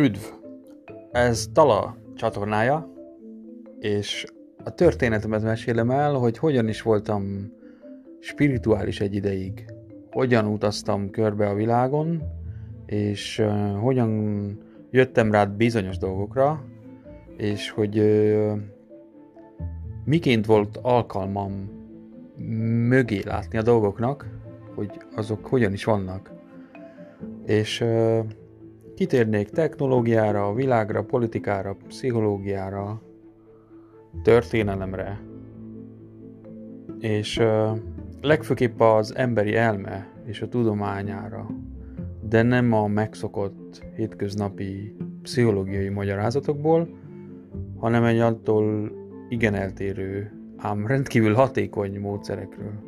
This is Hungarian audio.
Üdv! Ez Tala csatornája, és a történetemet mesélem el, hogy hogyan is voltam spirituális egy ideig, hogyan utaztam körbe a világon, és hogyan jöttem rá bizonyos dolgokra, és hogy miként volt alkalmam mögé látni a dolgoknak, hogy azok hogyan is vannak. És kitérnék technológiára, világra, politikára, pszichológiára, történelemre. És legfőképp az emberi elme és a tudományára, de nem a megszokott hétköznapi pszichológiai magyarázatokból, hanem egy attól igen eltérő, ám rendkívül hatékony módszerekről.